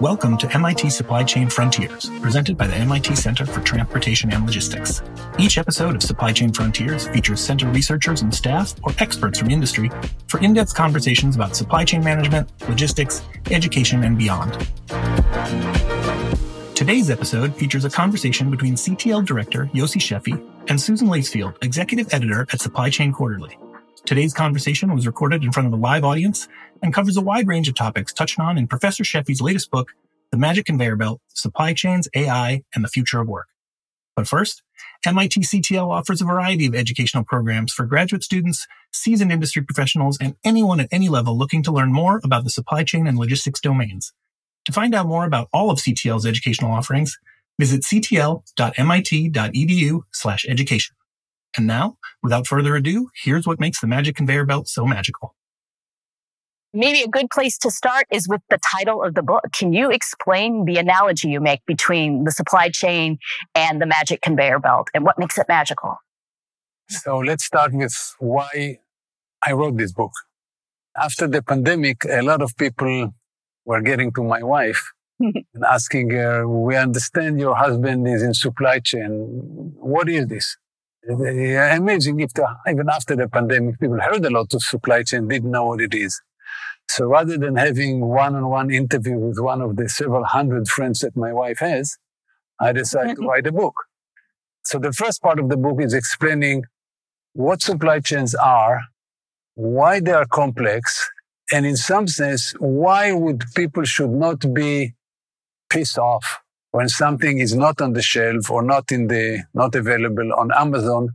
Welcome to MIT Supply Chain Frontiers, presented by the MIT Center for Transportation and Logistics. Each episode of Supply Chain Frontiers features center researchers and staff or experts from industry for in-depth conversations about supply chain management, logistics, education, and beyond. Today's episode features a conversation between CTL Director Yossi Sheffi and Susan Lacefield, Executive Editor at Supply Chain Quarterly. Today's conversation was recorded in front of a live audience and covers a wide range of topics touched on in Professor Sheffi's latest book, The Magic Conveyor Belt, Supply Chains, AI, and the Future of Work. But first, MIT CTL offers a variety of educational programs for graduate students, seasoned industry professionals, and anyone at any level looking to learn more about the supply chain and logistics domains. To find out more about all of CTL's educational offerings, visit ctl.mit.edu/education. And now, without further ado, here's what makes the Magic Conveyor Belt so magical. Maybe a good place to start is with the title of the book. Can you explain the analogy you make between the supply chain and the Magic Conveyor Belt and what makes it magical? So let's start with why I wrote this book. After the pandemic, a lot of people were getting to my wife and asking her, we understand your husband is in supply chain. What is this? Amazing if even after the pandemic, people heard a lot of supply chain, didn't know what it is. So rather than having one-on-one interview with one of the several hundred friends that my wife has, I decided to write a book. So the first part of the book is explaining what supply chains are, why they are complex, and in some sense, why would people should not be pissed off when something is not on the shelf or not available on Amazon,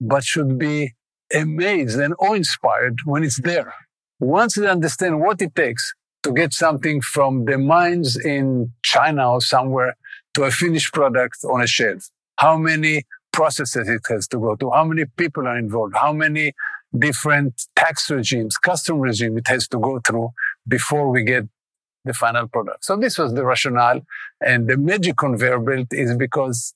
but should be amazed and awe-inspired when it's there. Once they understand what it takes to get something from the mines in China or somewhere to a finished product on a shelf, how many processes it has to go to, how many people are involved, how many different tax regimes, custom regime it has to go through before we get the final product. So this was the rationale. And the Magic Conveyor Belt is because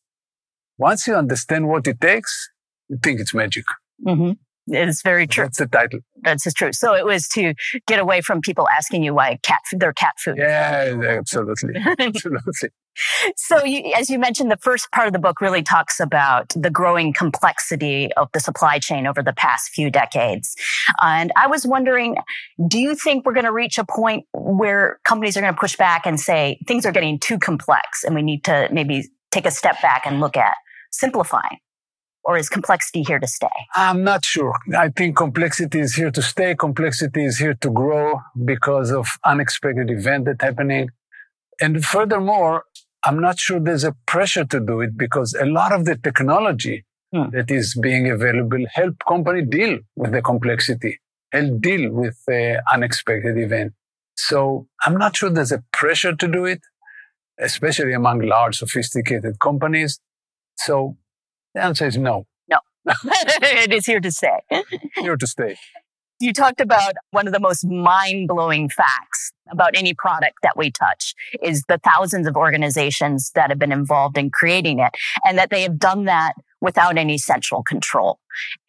once you understand what it takes, you think it's magic. Mm-hmm. It's very true. That's the title. That's just true. So it was to get away from people asking you why their cat food. Yeah, absolutely. Absolutely. So as you mentioned, the first part of the book really talks about the growing complexity of the supply chain over the past few decades. And I was wondering, do you think we're going to reach a point where companies are going to push back and say things are getting too complex and we need to maybe take a step back and look at simplifying? Or is complexity here to stay? I'm not sure. I think complexity is here to stay. Complexity is here to grow because of unexpected event that's happening. And furthermore, I'm not sure there's a pressure to do it because a lot of the technology that is being available help company deal with the complexity, help deal with the unexpected event. So I'm not sure there's a pressure to do it, especially among large, sophisticated companies. So the answer is no. No. It is here to stay. Here to stay. You talked about one of the most mind-blowing facts about any product that we touch is the thousands of organizations that have been involved in creating it and that they have done that without any central control.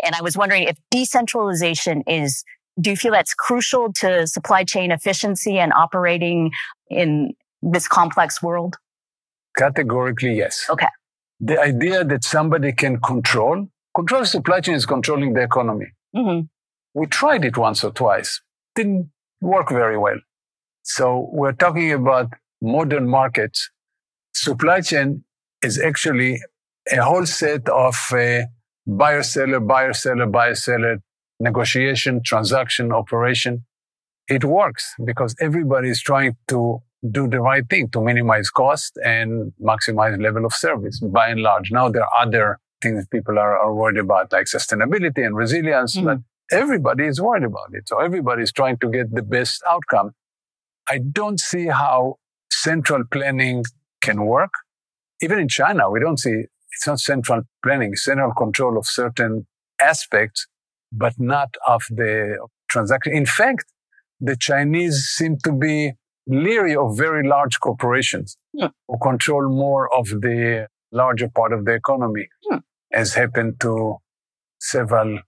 And I was wondering if decentralization is, do you feel that's crucial to supply chain efficiency and operating in this complex world? Categorically, yes. Okay. The idea that somebody can control supply chain is controlling the economy. Mm-hmm. We tried it once or twice. Didn't work very well. So we're talking about modern markets. Supply chain is actually a whole set of buyer-seller, negotiation, transaction, operation. It works because everybody is trying to do the right thing to minimize cost and maximize level of service, by and large. Now there are other things people are worried about, like sustainability and resilience, but everybody is worried about it. So everybody is trying to get the best outcome. I don't see how central planning can work. Even in China, we don't see, it's not central planning, it's central control of certain aspects, but not of the transaction. In fact, the Chinese seem to be leery of very large corporations who control more of the larger part of the economy, as happened to several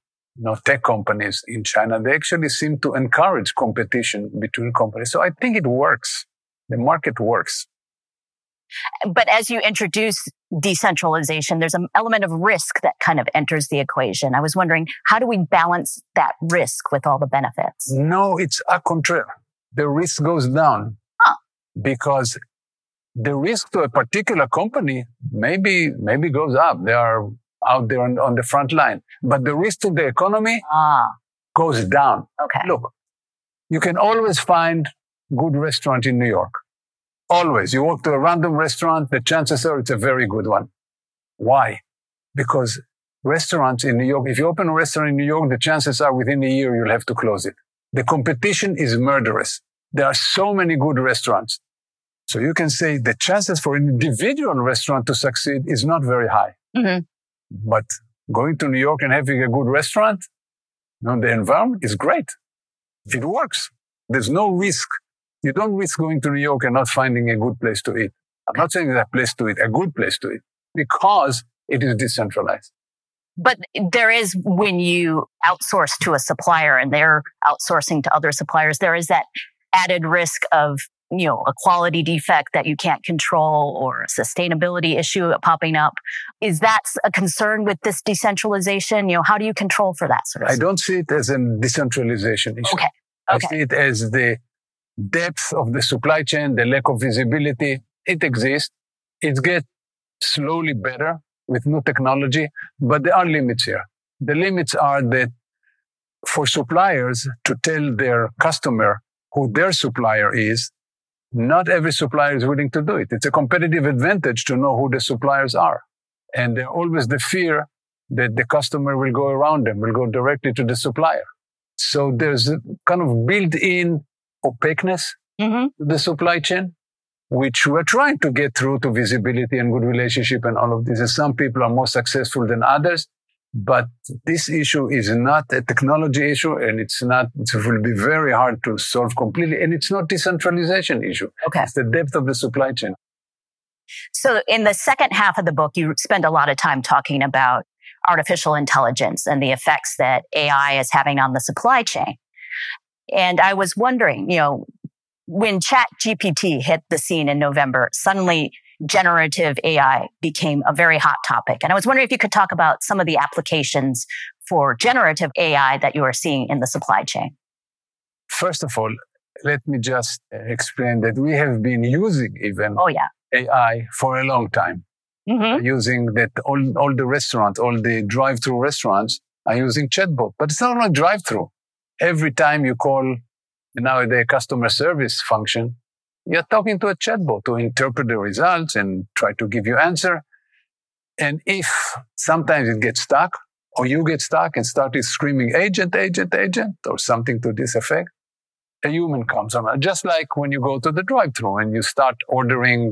tech companies in China. They actually seem to encourage competition between companies. So I think it works. The market works. But as you introduce decentralization, there's an element of risk that kind of enters the equation. I was wondering, how do we balance that risk with all the benefits? No, it's au contraire. The risk goes down because the risk to a particular company maybe goes up. They are out there on the front line. But the risk to the economy goes down. Okay. Look, you can always find good restaurant in New York. Always. You walk to a random restaurant, the chances are it's a very good one. Why? Because restaurants in New York, if you open a restaurant in New York, the chances are within a year you'll have to close it. The competition is murderous. There are so many good restaurants. So you can say the chances for an individual restaurant to succeed is not very high. Mm-hmm. But going to New York and having a good restaurant, the environment is great. It works. There's no risk. You don't risk going to New York and not finding a good place to eat. I'm not saying that place to eat, a good place to eat, because it is decentralized. But there is, when you outsource to a supplier and they're outsourcing to other suppliers, there is that added risk of, a quality defect that you can't control or a sustainability issue popping up. Is that a concern with this decentralization? How do you control for that sort of stuff? I don't see it as a decentralization issue. Okay. I see it as the depth of the supply chain, the lack of visibility. It exists. It gets slowly better with new technology, but there are limits here. The limits are that for suppliers to tell their customer who their supplier is, not every supplier is willing to do it. It's a competitive advantage to know who the suppliers are. And there's always the fear that the customer will go around them, will go directly to the supplier. So there's a kind of built-in opaqueness to the supply chain, which we're trying to get through to visibility and good relationship and all of this. And some people are more successful than others, but this issue is not a technology issue, and it will be very hard to solve completely. And it's not decentralization issue. Okay. It's the depth of the supply chain. So in the second half of the book, you spend a lot of time talking about artificial intelligence and the effects that AI is having on the supply chain. And I was wondering, when ChatGPT hit the scene in November, suddenly generative AI became a very hot topic. And I was wondering if you could talk about some of the applications for generative AI that you are seeing in the supply chain. First of all, let me just explain that we have been using AI for a long time. Mm-hmm. Using that all the restaurants, all the drive-through restaurants are using chatbot, but it's not like drive-through. Every time you call nowadays customer service function, you're talking to a chatbot to interpret the results and try to give you answer. And if sometimes it gets stuck or you get stuck and start screaming, agent, agent, agent, or something to this effect, a human comes around. Just like when you go to the drive-through and you start ordering,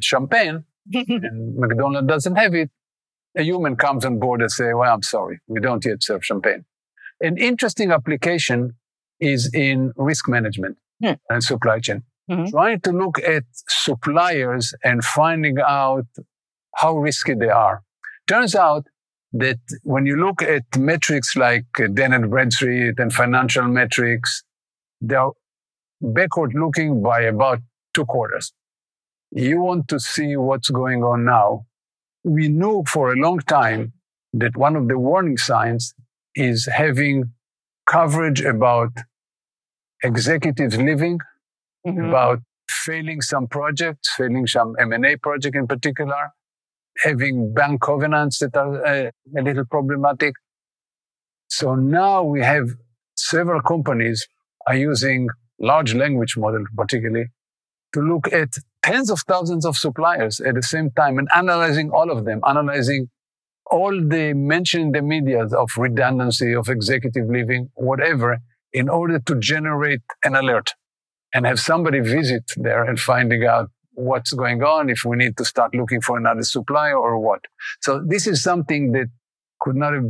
champagne and McDonald's doesn't have it, a human comes on board and say, well, I'm sorry, we don't yet serve champagne. An interesting application is in risk management and supply chain. Mm-hmm. Trying to look at suppliers and finding out how risky they are. Turns out that when you look at metrics like Dun and Bradstreet and financial metrics, they are backward-looking by about 2 quarters. You want to see what's going on now. We knew for a long time that one of the warning signs is having coverage about executives leaving, about failing some projects, failing some M&A project in particular, having bank covenants that are a little problematic. So now we have several companies are using large language models particularly to look at tens of thousands of suppliers at the same time and analyzing all of them, analyzing all the mention in the media of redundancy, of executive leaving, whatever, in order to generate an alert and have somebody visit there and finding out what's going on, if we need to start looking for another supplier or what. So this is something that could not have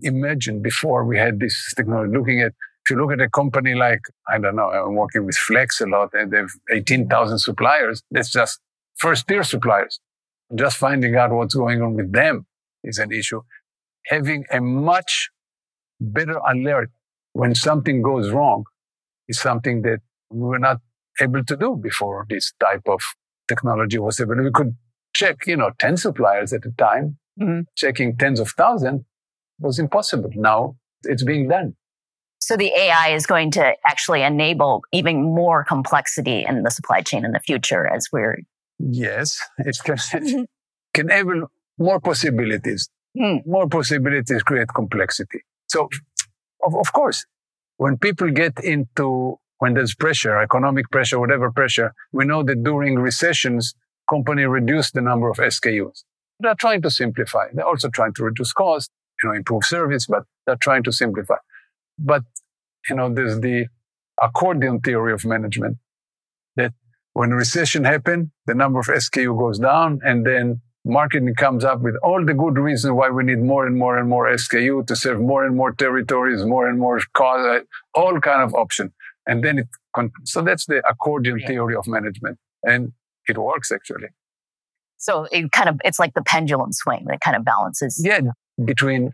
imagined before we had this technology. If you look at a company like, I'm working with Flex a lot, and they have 18,000 suppliers. That's just first-tier suppliers. Just finding out what's going on with them is an issue. Having a much better alert when something goes wrong is something that we were not able to do before this type of technology was able. We could check, 10 suppliers at a time. Mm-hmm. Checking tens of thousands was impossible. Now it's being done. So the AI is going to actually enable even more complexity in the supply chain in the future as we're... Yes, it can enable more possibilities. Mm. More possibilities create complexity. So, of course, when people get into... When there's pressure, economic pressure, whatever pressure, we know that during recessions, companies reduce the number of SKUs. They're trying to simplify. They're also trying to reduce costs, improve service, but they're trying to simplify. But, there's the accordion theory of management that when recession happens, the number of SKU goes down, and then marketing comes up with all the good reasons why we need more and more and more SKU to serve more and more territories, more and more cars, all kind of options. And then so that's the accordion theory of management. And it works, actually. So it's like the pendulum swing that kind of balances. Yeah, between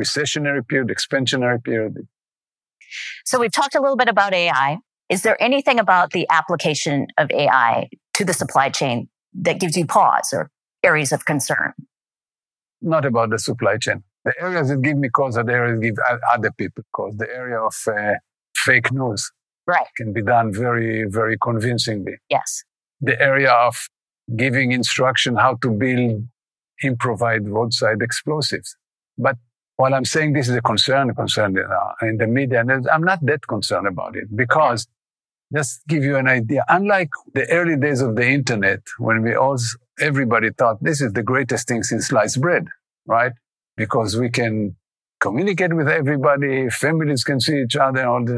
recessionary period, expansionary period. So we've talked a little bit about AI. Is there anything about the application of AI to the supply chain that gives you pause or areas of concern? Not about the supply chain. The areas that give me cause are the areas that give other people cause. The area of... fake news can be done very, very convincingly. Yes. The area of giving instruction how to build improvised roadside explosives. But while I'm saying this is a concern in the media, I'm not that concerned about it because, just give you an idea, unlike the early days of the internet when everybody thought this is the greatest thing since sliced bread, right? Because we can communicate with everybody, families can see each other, all the,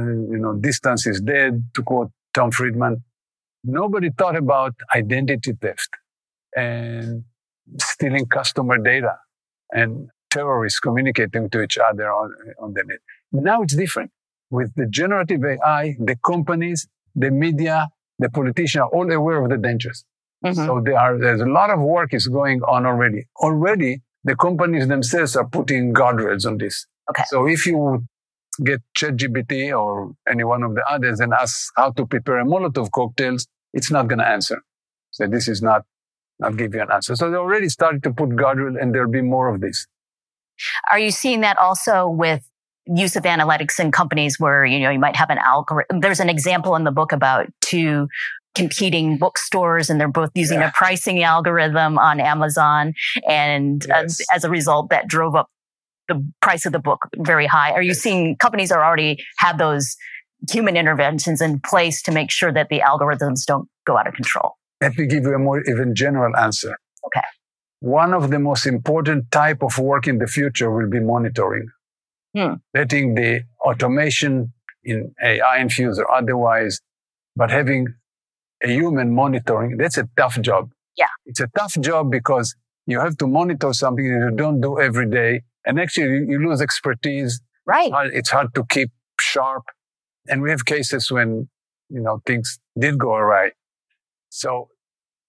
distance is dead, to quote Tom Friedman. Nobody thought about identity theft and stealing customer data and terrorists communicating to each other on the net. Now it's different. With the generative AI, the companies, the media, the politicians are all aware of the dangers. Mm-hmm. So there's a lot of work is going on already. The companies themselves are putting guardrails on this. Okay. So if you get ChatGPT or any one of the others and ask how to prepare a Molotov cocktails, it's not going to answer. So this is not give you an answer. So they already started to put guardrails, and there'll be more of this. Are you seeing that also with use of analytics in companies where, you might have an algorithm? There's an example in the book about two competing bookstores, and they're both using their pricing algorithm on Amazon. And as a result, that drove up the price of the book very high. Are you seeing companies are already have those human interventions in place to make sure that the algorithms don't go out of control? Let me give you a more even general answer. Okay. One of the most important type of work in the future will be monitoring. Letting the automation in AI infused or otherwise, but having a human monitoring, that's a tough job. Yeah. It's a tough job because you have to monitor something you don't do every day. And actually, you lose expertise. Right. It's hard to keep sharp. And we have cases when, things did go awry. So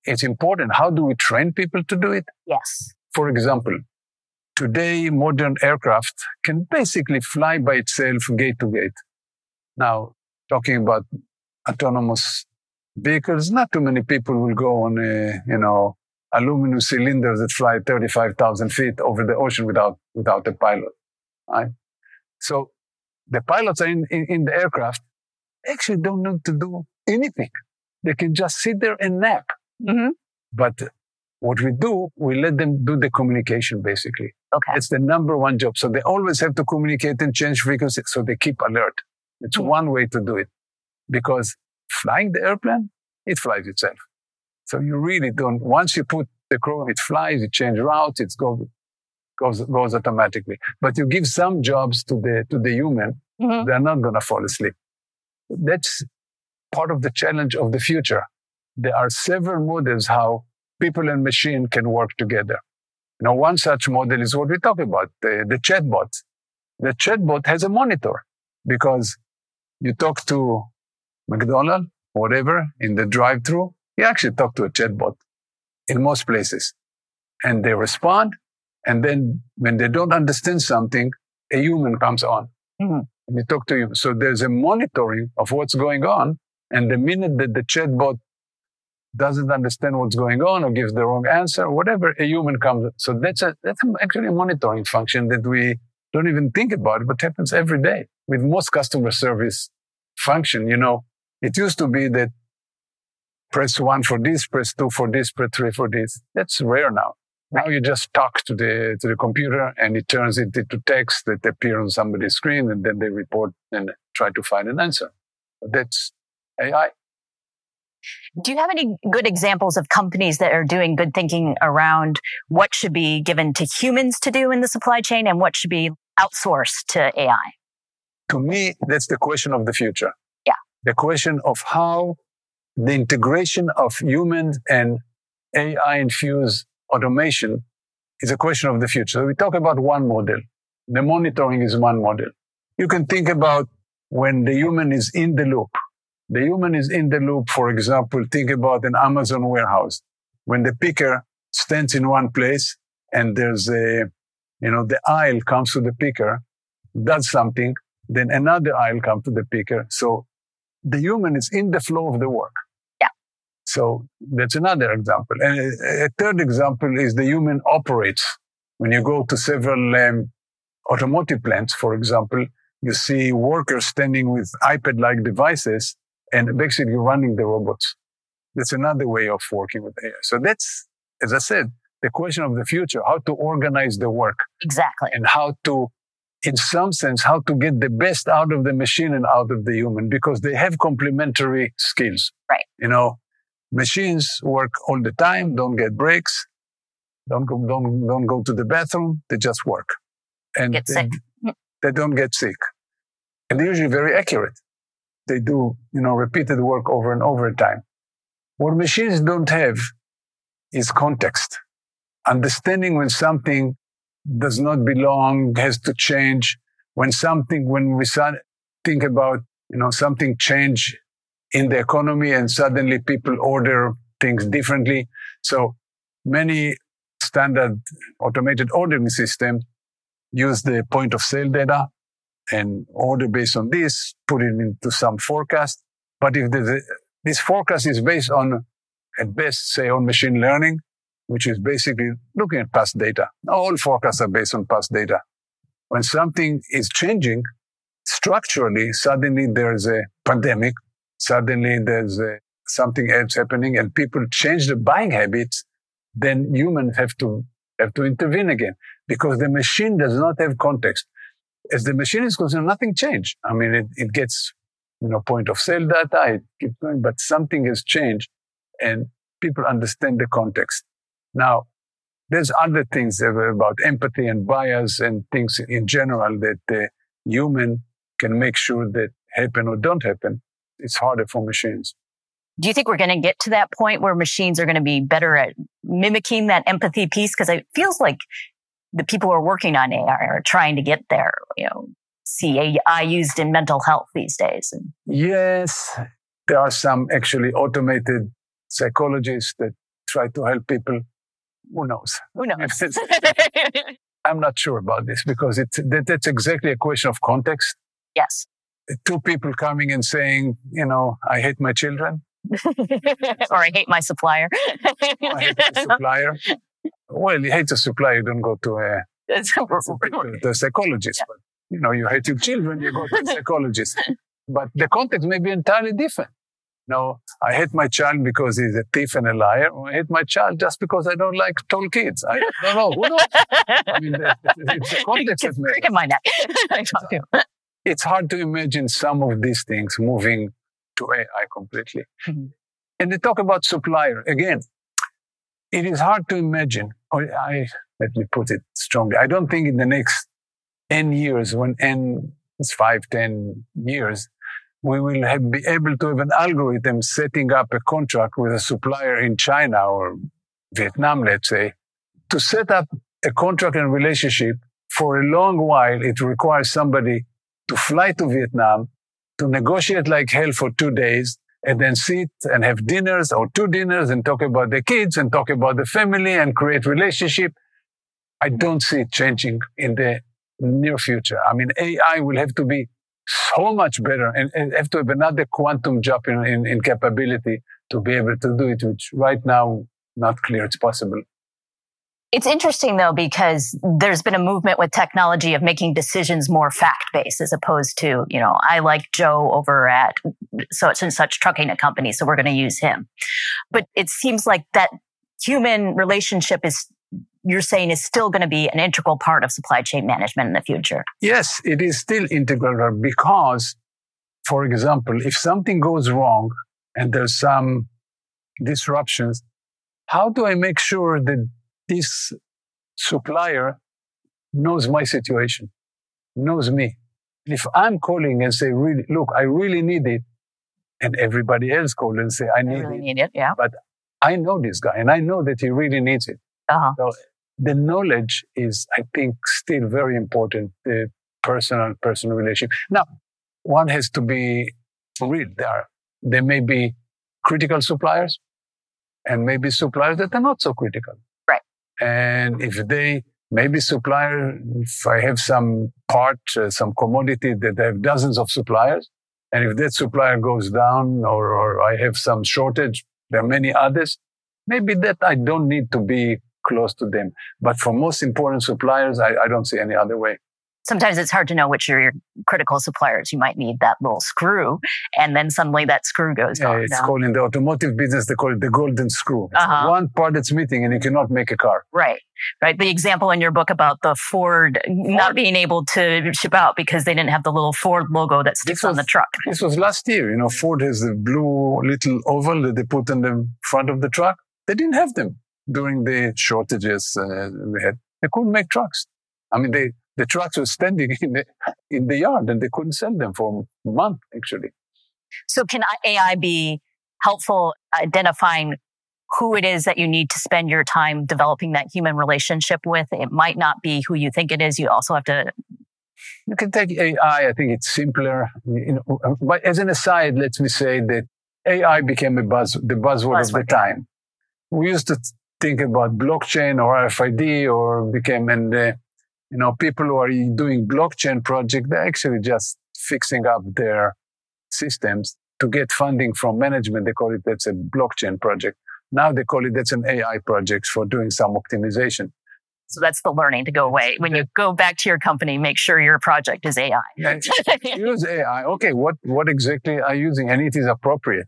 it's important. How do we train people to do it? Yes. For example, today, modern aircraft can basically fly by itself gate to gate. Now, talking about autonomous vehicles, not too many people will go on aluminum cylinders that fly 35,000 feet over the ocean without a pilot. Right? So the pilots are in the aircraft, actually don't need to do anything. They can just sit there and nap. Mm-hmm. But what we do, we let them do the communication, basically. Okay. It's the number one job. So they always have to communicate and change frequency, so they keep alert. It's one way to do it. Because flying the airplane, it flies itself. So you really don't, once you put the crew, it flies, it changes routes, it goes automatically. But you give some jobs to the human, mm-hmm. they're not going to fall asleep. That's part of the challenge of the future. There are several models how people and machine can work together. One such model is what we talk about, the chatbot. The chatbot has a monitor because you talk to McDonald's, whatever, in the drive-thru, you actually talk to a chatbot in most places. And they respond. And then when they don't understand something, a human comes on. Mm-hmm. And you talk to you. So there's a monitoring of what's going on And the minute that the chatbot doesn't understand what's going on or gives the wrong answer, or whatever, a human comes. So that's actually a monitoring function that we don't even think about, but happens every day with most customer service function. You know, it used to be that press 1 for this, press 2 for this, press 3 for this. That's rare now. Now you just talk to the computer and it turns it into text that appear on somebody's screen, and then they report and try to find an answer. That's AI. Do you have any good examples of companies that are doing good thinking around what should be given to humans to do in the supply chain and what should be outsourced to AI? To me, that's the question of the future. Yeah. The question of how the integration of humans and AI-infused automation is a question of the future. So we talk about one model. The monitoring is one model. You can think about when the human is in the loop. The human is in the loop, for example, think about an Amazon warehouse. When the picker stands in one place and there's the aisle comes to the picker, does something, then another aisle comes to the picker. So the human is in the flow of the work. So that's another example. And a third example is the human operates. When you go to several automotive plants, for example, you see workers standing with iPad-like devices and basically running the robots. That's another way of working with AI. So that's, as I said, the question of the future, how to organize the work. Exactly. And how to, in some sense, how to get the best out of the machine and out of the human, because they have complementary skills. Right. You know, machines work all the time, don't get breaks, don't go to the bathroom, they just work. And get sick. They don't get sick. And they're usually very accurate. They do, repeated work over and over time. What machines don't have is context. Understanding when something does not belong, has to change. When we think about, something change in the economy and suddenly people order things differently. So many standard automated ordering systems use the point of sale data and order based on this, put it into some forecast. But if this forecast is based on, at best, say on machine learning, which is basically looking at past data. All forecasts are based on past data. When something is changing structurally, suddenly there's a pandemic, suddenly there's something else happening and people change the buying habits, then humans have to intervene again because the machine does not have context. As the machine is concerned, nothing changed. I mean, it gets, point of sale data, it keeps going, but something has changed and people understand the context. Now, there's other things about empathy and bias and things in general that the human can make sure that happen or don't happen. It's harder for machines. Do you think we're going to get to that point where machines are going to be better at mimicking that empathy piece? Because it feels like the people who are working on AI are trying to get there, see AI used in mental health these days. Yes, there are some actually automated psychologists that try to help people. Who knows? I'm not sure about this because that's exactly a question of context. Yes. Two people coming and saying, I hate my children. Or I hate my supplier. I hate my supplier. Well, you hate the supplier, you don't go to a psychologist. Yeah. But, you hate your children, you go to a psychologist. But the context may be entirely different. I hate my child because he's a thief and a liar. Or I hate my child just because I don't like tall kids. I don't know. Who knows? I mean, it's the context that matters. Freaking mind that. It's hard to imagine some of these things moving to AI completely. Mm-hmm. And they talk about supplier. Again, it is hard to imagine. Let me put it strongly. I don't think in the next N years, when N is 5, 10 years, we will be able to have an algorithm setting up a contract with a supplier in China or Vietnam, let's say, to set up a contract and relationship for a long while. It requires somebody to fly to Vietnam, to negotiate like hell for 2 days, and then sit and have dinners or 2 dinners and talk about the kids and talk about the family and create relationship. I don't see it changing in the near future. I mean, AI will have to be so much better. And have to have another quantum jump in capability to be able to do it, which right now, not clear it's possible. It's interesting, though, because there's been a movement with technology of making decisions more fact-based as opposed to, you know, I like Joe over at such and such trucking a company, so we're going to use him. But it seems like that human relationship is, you're saying, is still going to be an integral part of supply chain management in the future. Yes, it is still integral because, for example, if something goes wrong and there's some disruptions, how do I make sure that this supplier knows my situation, knows me? And if I'm calling and say, really, look, I really need it, and everybody else calls and say, I really need it. Yeah. But I know this guy and I know that he really needs it. Uh-huh. So the knowledge is, I think, still very important, the personal relationship. Now, one has to be real there. There may be critical suppliers and maybe suppliers that are not so critical. And if they, maybe supplier, if I have some part, some commodity that they have dozens of suppliers, and if that supplier goes down or I have some shortage, there are many others, maybe that I don't need to be close to them. But for most important suppliers, I don't see any other way. Sometimes it's hard to know which are your critical suppliers. You might need that little screw, and then suddenly that screw goes down. It's called in the automotive business, they call it the golden screw. Uh-huh. One part that's missing, and you cannot make a car. Right, right. The example in your book about the Ford not being able to ship out because they didn't have the little Ford logo that sticks on the truck. This was last year. You know, Ford has the blue little oval that they put in the front of the truck. They didn't have them during the shortages we had. They couldn't make trucks. I mean, the trucks were standing in the yard and they couldn't sell them for a month, actually. So can AI be helpful identifying who it is that you need to spend your time developing that human relationship with? It might not be who you think it is. You also have to... You can take AI. I think it's simpler. You know, but as an aside, let me say that AI became the buzzword of the time. We used to think about blockchain or RFID you know, people who are doing blockchain projects, they're actually just fixing up their systems to get funding from management. They call it, that's a blockchain project. Now they call it, that's an AI project for doing some optimization. So that's the learning to go away. When you go back to your company, make sure your project is AI. Use AI. Okay, what exactly are you using? And it is appropriate.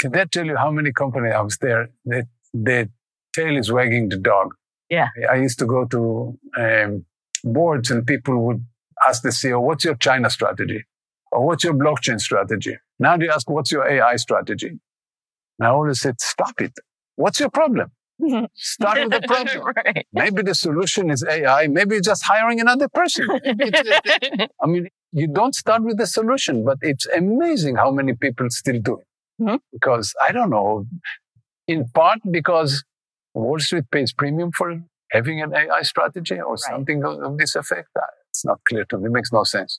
Can that tell you how many companies out there that the tail is wagging the dog? Yeah. I used to go to boards and people would ask the CEO, what's your China strategy? Or what's your blockchain strategy? Now they ask, what's your AI strategy? And I always said, stop it. What's your problem? Start with the problem. Right. Maybe the solution is AI. Maybe it's just hiring another person. I mean, you don't start with the solution, but it's amazing how many people still do it. Mm-hmm. Because I don't know, in part because Wall Street pays premium for having an AI strategy or something of this effect. It's not clear to me. It makes no sense.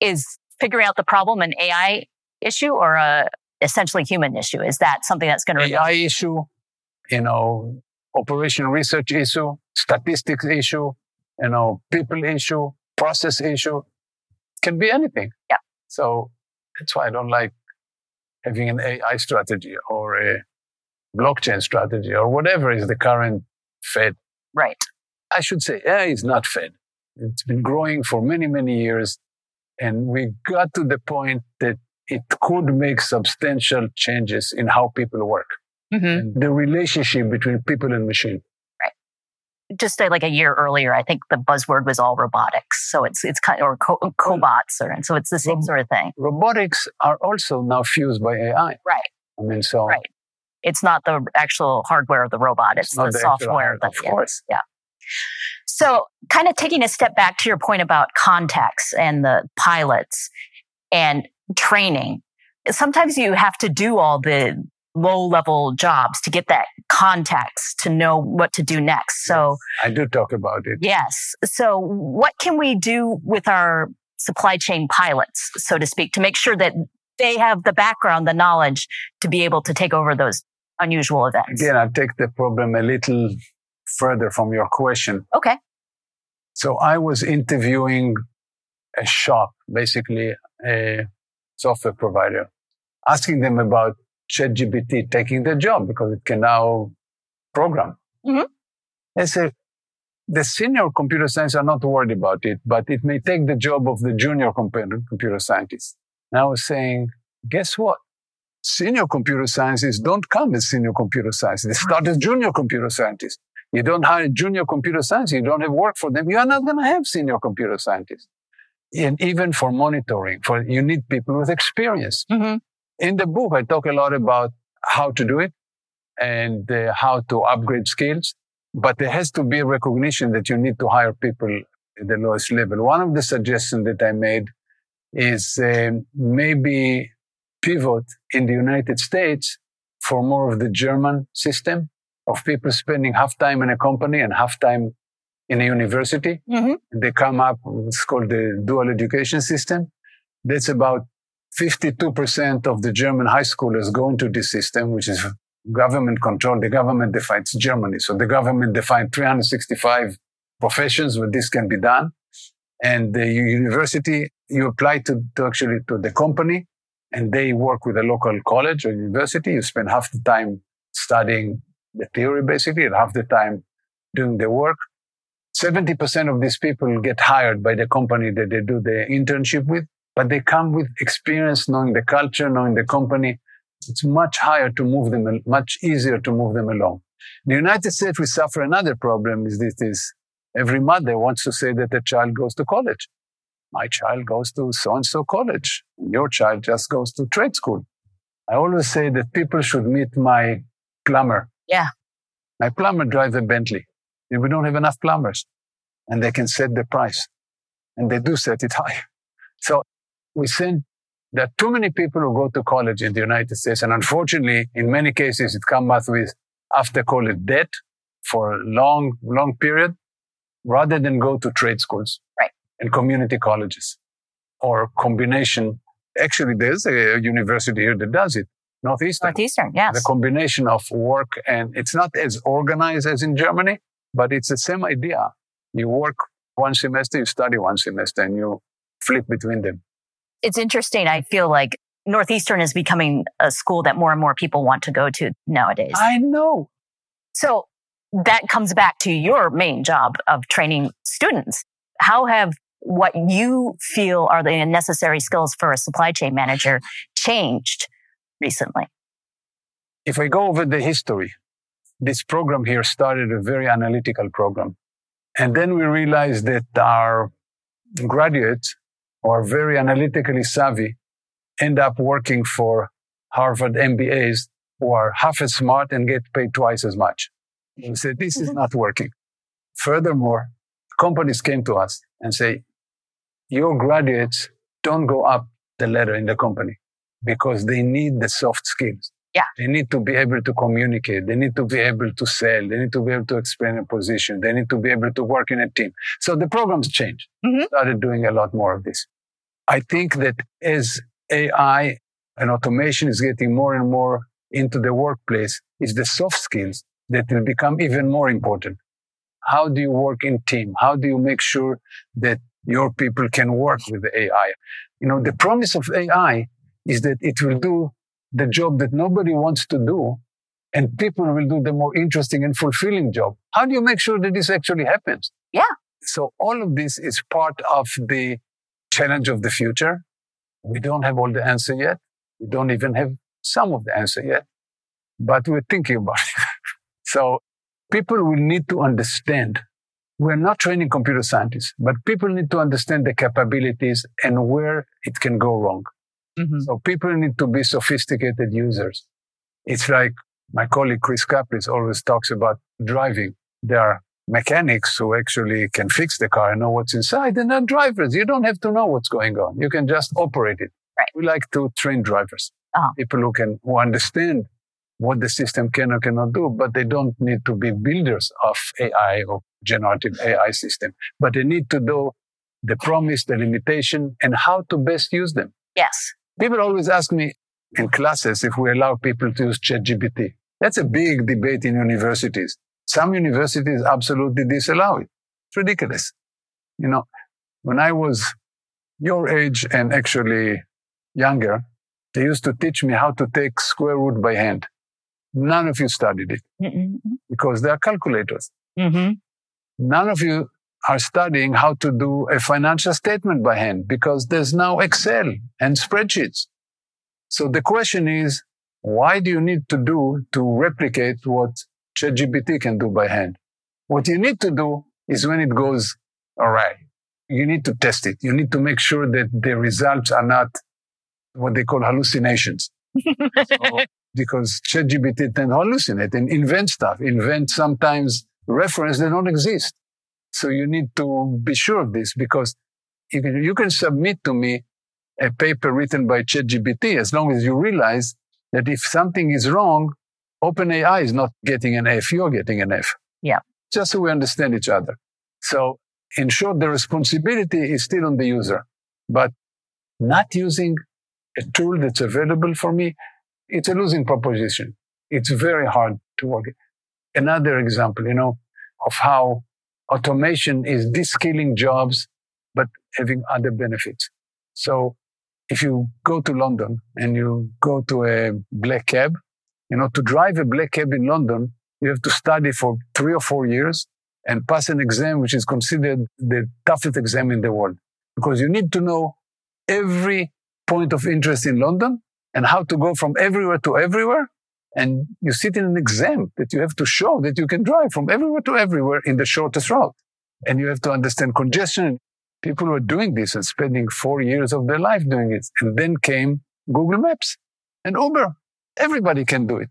Is figuring out the problem an AI issue or a essentially human issue? Is that something that's going to... AI issue, you know, operational research issue, statistics issue, you know, people issue, process issue. Can be anything. Yeah. So that's why I don't like having an AI strategy or a blockchain strategy or whatever is the current Fed. Right. I should say AI is not Fed. It's been growing for many, many years. And we got to the point that it could make substantial changes in how people work. Mm-hmm. And the relationship between people and machine. Right. Just like a year earlier, I think the buzzword was all robotics. So it's kind of, or cobots. And so it's the same sort of thing. Robotics are also now fused by AI. Right. I mean, so... Right. It's not the actual hardware of the robot. It's the software. Of course. Yeah. So kind of taking a step back to your point about contacts and the pilots and training, sometimes you have to do all the low-level jobs to get that context to know what to do next. So I do talk about it. Yes. So what can we do with our supply chain pilots, so to speak, to make sure that they have the background, the knowledge to be able to take over those unusual events? Again, I'll take the problem a little further from your question. Okay. So I was interviewing a shop, basically a software provider, asking them about ChatGPT taking their job because it can now program. Mm-hmm. They said, the senior computer scientists are not worried about it, but it may take the job of the junior computer scientists. And I was saying, guess what? Senior computer scientists don't come as senior computer scientists. They start as junior computer scientists. You don't hire junior computer scientists. You don't have work for them. You are not going to have senior computer scientists. And even for monitoring, you need people with experience. Mm-hmm. In the book, I talk a lot about how to do it and how to upgrade skills. But there has to be a recognition that you need to hire people at the lowest level. One of the suggestions that I made is maybe pivot in the United States for more of the German system of people spending half time in a company and half time in a university. Mm-hmm. They come up with what's called the dual education system. That's about 52% of the German high schoolers go into this system, which is government control. The government defines Germany. So the government defined 365 professions where this can be done. And the university, you apply to the company and they work with a local college or university. You spend half the time studying the theory basically and half the time doing the work. 70% of these people get hired by the company that they do the internship with, but they come with experience, knowing the culture, knowing the company. It's much easier to move them along. In the United States, we suffer another problem. Is every mother wants to say that their child goes to college. My child goes to so-and-so college. Your child just goes to trade school. I always say that people should meet my plumber. Yeah. My plumber drives a Bentley. We don't have enough plumbers. And they can set the price. And they do set it high. So we send... There are too many people who go to college in the United States. And unfortunately, in many cases, it comes up with after college debt for a long, long period, rather than go to trade schools and community colleges or combination. Actually, there's a university here that does it, Northeastern, yes. The combination of work, and it's not as organized as in Germany, but it's the same idea. You work one semester, you study one semester, and you flip between them. It's interesting. I feel like Northeastern is becoming a school that more and more people want to go to nowadays. I know. So that comes back to your main job of training students. How have what you feel are the necessary skills for a supply chain manager changed recently? If I go over the history, this program here started a very analytical program. And then we realized that our graduates or very analytically savvy, end up working for Harvard MBAs who are half as smart and get paid twice as much. We said, this is not working. Furthermore, companies came to us and say, your graduates don't go up the ladder in the company because they need the soft skills. Yeah. They need to be able to communicate. They need to be able to sell. They need to be able to explain a position. They need to be able to work in a team. So the programs changed. Mm-hmm. Started doing a lot more of this. I think that as AI and automation is getting more and more into the workplace, it's the soft skills that will become even more important. How do you work in team? How do you make sure that your people can work with the AI? You know, the promise of AI is that it will do the job that nobody wants to do, and people will do the more interesting and fulfilling job. How do you make sure that this actually happens? Yeah. So all of this is part of the challenge of the future. We don't have all the answer yet. We don't even have some of the answer yet, but we're thinking about it. So people will need to understand. We're not training computer scientists, but people need to understand the capabilities and where it can go wrong. Mm-hmm. So people need to be sophisticated users. It's like my colleague Chris Kaplis always talks about driving. There are mechanics who actually can fix the car and know what's inside, and there are drivers. You don't have to know what's going on. You can just operate it. Right. We like to train drivers, people who understand what the system can or cannot do, but they don't need to be builders of AI or generative AI system. But they need to know the promise, the limitation, and how to best use them. Yes. People always ask me in classes if we allow people to use ChatGPT. That's a big debate in universities. Some universities absolutely disallow it. It's ridiculous. You know, when I was your age and actually younger, they used to teach me how to take square root by hand. None of you studied it because they are calculators. Mm-hmm. None of you are studying how to do a financial statement by hand because there's now Excel and spreadsheets. So the question is, why do you need to do to replicate what ChatGPT can do by hand? What you need to do is when it goes awry, you need to test it. You need to make sure that the results are not what they call hallucinations. Because ChatGPT tends to hallucinate and invent stuff, invent sometimes references that don't exist. So you need to be sure of this because you can submit to me a paper written by ChatGPT as long as you realize that if something is wrong, OpenAI is not getting an F, you're getting an F. Yeah. Just so we understand each other. So in short, the responsibility is still on the user, but not using a tool that's available for me, it's a losing proposition. It's very hard to work. Another example, of how automation is de-skilling jobs, but having other benefits. So if you go to London and you go to a black cab, to drive a black cab in London, you have to study for 3 or 4 years and pass an exam, which is considered the toughest exam in the world, because you need to know every point of interest in London and how to go from everywhere to everywhere. And you sit in an exam that you have to show that you can drive from everywhere to everywhere in the shortest route. And you have to understand congestion. People were doing this and spending 4 years of their life doing it. And then came Google Maps and Uber. Everybody can do it.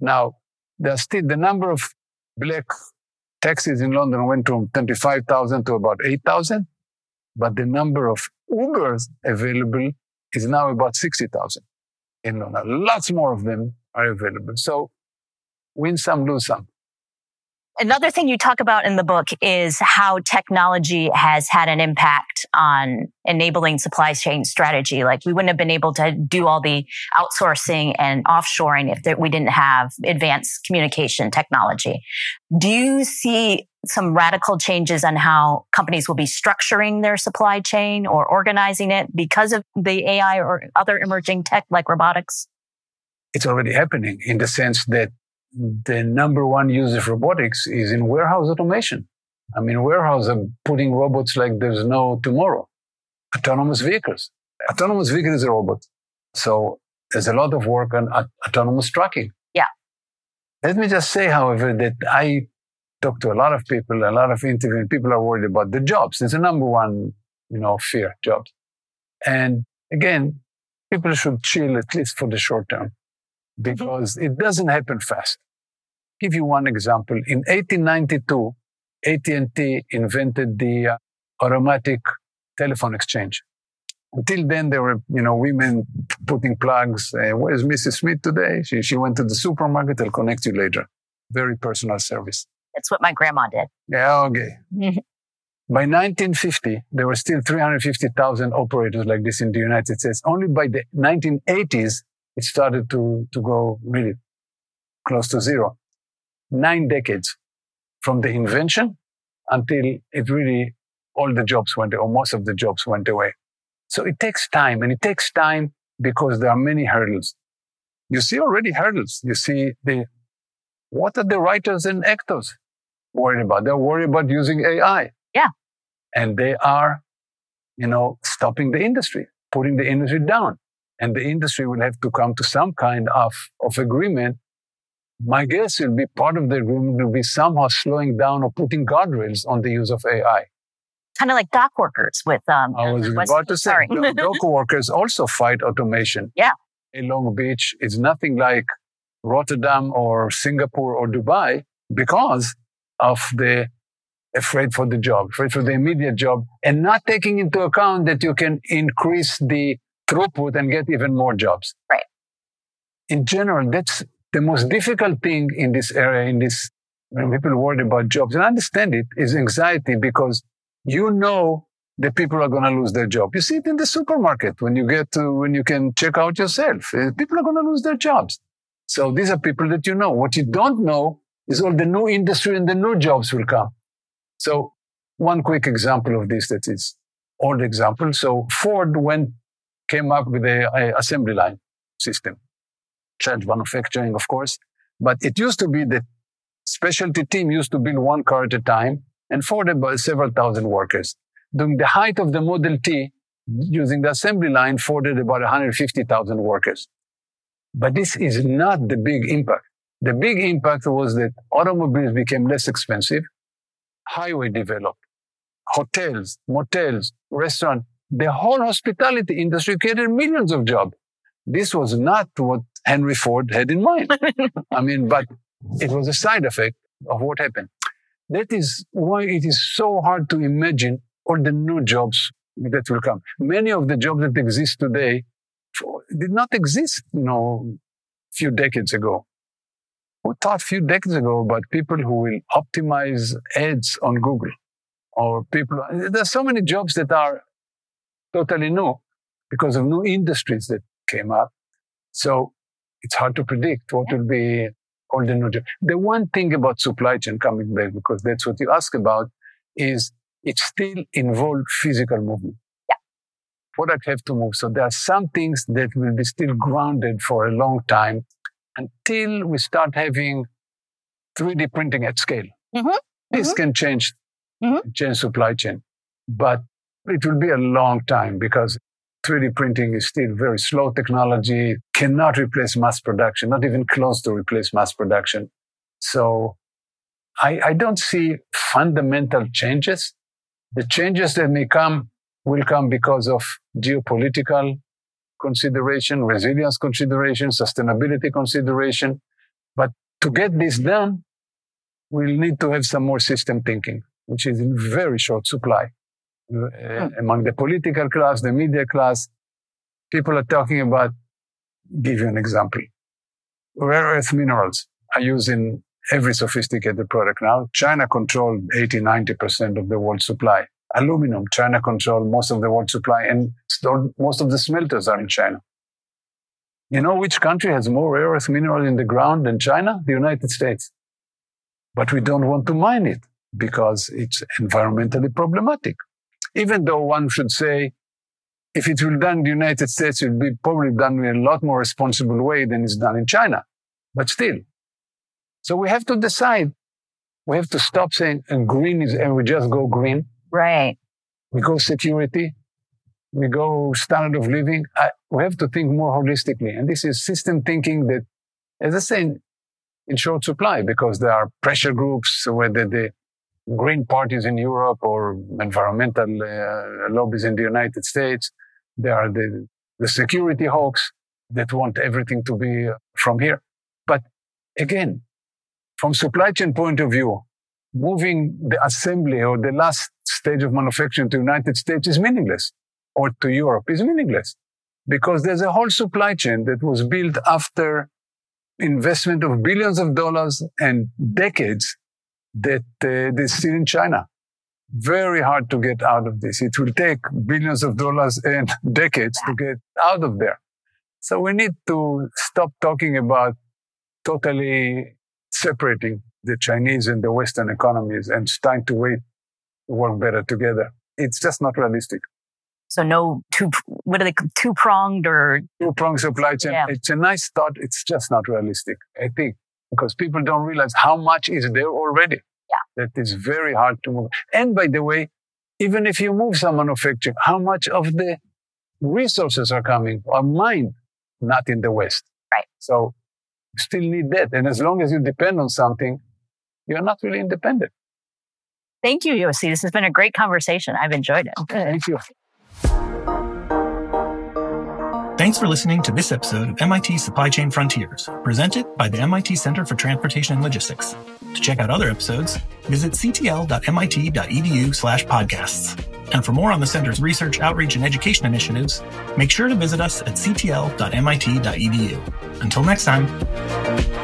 Now, there's still the number of black taxis in London went from 25,000 to about 8,000. But the number of Ubers available is now about 60,000 in London. Lots more of them are available. So win some, lose some. Another thing you talk about in the book is how technology has had an impact on enabling supply chain strategy. Like, we wouldn't have been able to do all the outsourcing and offshoring if we didn't have advanced communication technology. Do you see some radical changes on how companies will be structuring their supply chain or organizing it because of the AI or other emerging tech like robotics? It's already happening in the sense that the number one use of robotics is in warehouse automation. I mean, warehouses are putting robots like there's no tomorrow. Autonomous vehicles. Autonomous vehicle is a robot. So there's a lot of work on autonomous trucking. Yeah. Let me just say, however, that I talk to a lot of people, a lot of interviewing. People are worried about the jobs. It's the number one, fear, jobs. And again, people should chill at least for the short term, because it doesn't happen fast. Give you one example. In 1892, AT&T invented the automatic telephone exchange. Until then, there were, women putting plugs. Where's Mrs. Smith today? She went to the supermarket. I'll connect you later. Very personal service. That's what my grandma did. Yeah, okay. By 1950, there were still 350,000 operators like this in the United States. Only by the 1980s, it started to go really close to zero. 9 decades from the invention until it really, all the jobs went, or most of the jobs went away. So it takes time, and it takes time because there are many hurdles. You see already hurdles. You see what are the writers and actors worried about? They're worried about using AI. Yeah. And they are, stopping the industry, putting the industry down. And the industry will have to come to some kind of agreement. My guess will be part of the agreement will be somehow slowing down or putting guardrails on the use of AI. Kind of like dock workers with... I was about to say, dock workers also fight automation. Yeah. In Long Beach, it's nothing like Rotterdam or Singapore or Dubai because of the afraid for the immediate job, and not taking into account that you can increase the throughput and get even more jobs. Right. In general, that's the most difficult thing in this area, when people worry about jobs, and I understand it, is anxiety, because the people are going to lose their job. You see it in the supermarket when you can check out yourself. People are going to lose their jobs. So these are people that you know. What you don't know is all the new industry and the new jobs will come. So one quick example of this that is old example. So Ford came up with the assembly line system, charge manufacturing, of course. But it used to be the specialty team used to build one car at a time and Ford had several thousand workers. During the height of the Model T, using the assembly line, Ford had about 150,000 workers. But this is not the big impact. The big impact was that automobiles became less expensive, highway developed, hotels, motels, restaurants, the whole hospitality industry created millions of jobs. This was not what Henry Ford had in mind. But it was a side effect of what happened. That is why it is so hard to imagine all the new jobs that will come. Many of the jobs that exist today did not exist, few decades ago. Who thought a few decades ago about people who will optimize ads on Google? Or people, there are so many jobs that are totally new because of new industries that came up. So it's hard to predict what will be all the new jobs. The one thing about supply chain, coming back, because that's what you ask about, is it still involves physical movement. Yeah. Product have to move. So there are some things that will be still grounded for a long time until we start having 3D printing at scale. Mm-hmm. This can change supply chain. But it will be a long time because 3D printing is still very slow technology, cannot replace mass production, not even close to replace mass production. So I don't see fundamental changes. The changes that may come will come because of geopolitical consideration, resilience consideration, sustainability consideration. But to get this done, we'll need to have some more system thinking, which is in very short supply. Among the political class, the media class, people are talking about, give you an example. Rare earth minerals are used in every sophisticated product now. China controlled 80-90% of the world supply. Aluminum, China controlled most of the world supply, and most of the smelters are in China. You know which country has more rare earth mineral in the ground than China? The United States. But we don't want to mine it because it's environmentally problematic. Even though one should say, if it will done in the United States, it will be probably done in a lot more responsible way than it's done in China. But still. So we have to decide. We have to stop saying and we just go green. Right. We go security. We go standard of living. We have to think more holistically. And this is system thinking that, as I say, in short supply, because there are pressure groups, whether the green parties in Europe or environmental lobbies in the United States. There are the security hawks that want everything to be from here. But again, from supply chain point of view, moving the assembly or the last stage of manufacturing to the United States is meaningless, or to Europe is meaningless, because there's a whole supply chain that was built after investment of billions of dollars and decades that they're still in China. Very hard to get out of this. It will take billions of dollars and decades to get out of there. So we need to stop talking about totally separating the Chinese and the Western economies and starting to work better together. It's just not realistic. So no two-pronged or... Two-pronged supply chain. Yeah. It's a nice thought. It's just not realistic, I think. Because people don't realize how much is there already. Yeah. That is very hard to move. And by the way, even if you move some manufacturing, how much of the resources are coming, are mined, not in the West. Right. So you still need that. And as long as you depend on something, you're not really independent. Thank you, Yossi. This has been a great conversation. I've enjoyed it. Thank you. Thanks for listening to this episode of MIT Supply Chain Frontiers, presented by the MIT Center for Transportation and Logistics. To check out other episodes, visit ctl.mit.edu/podcasts. And for more on the center's research, outreach, and education initiatives, make sure to visit us at ctl.mit.edu. Until next time.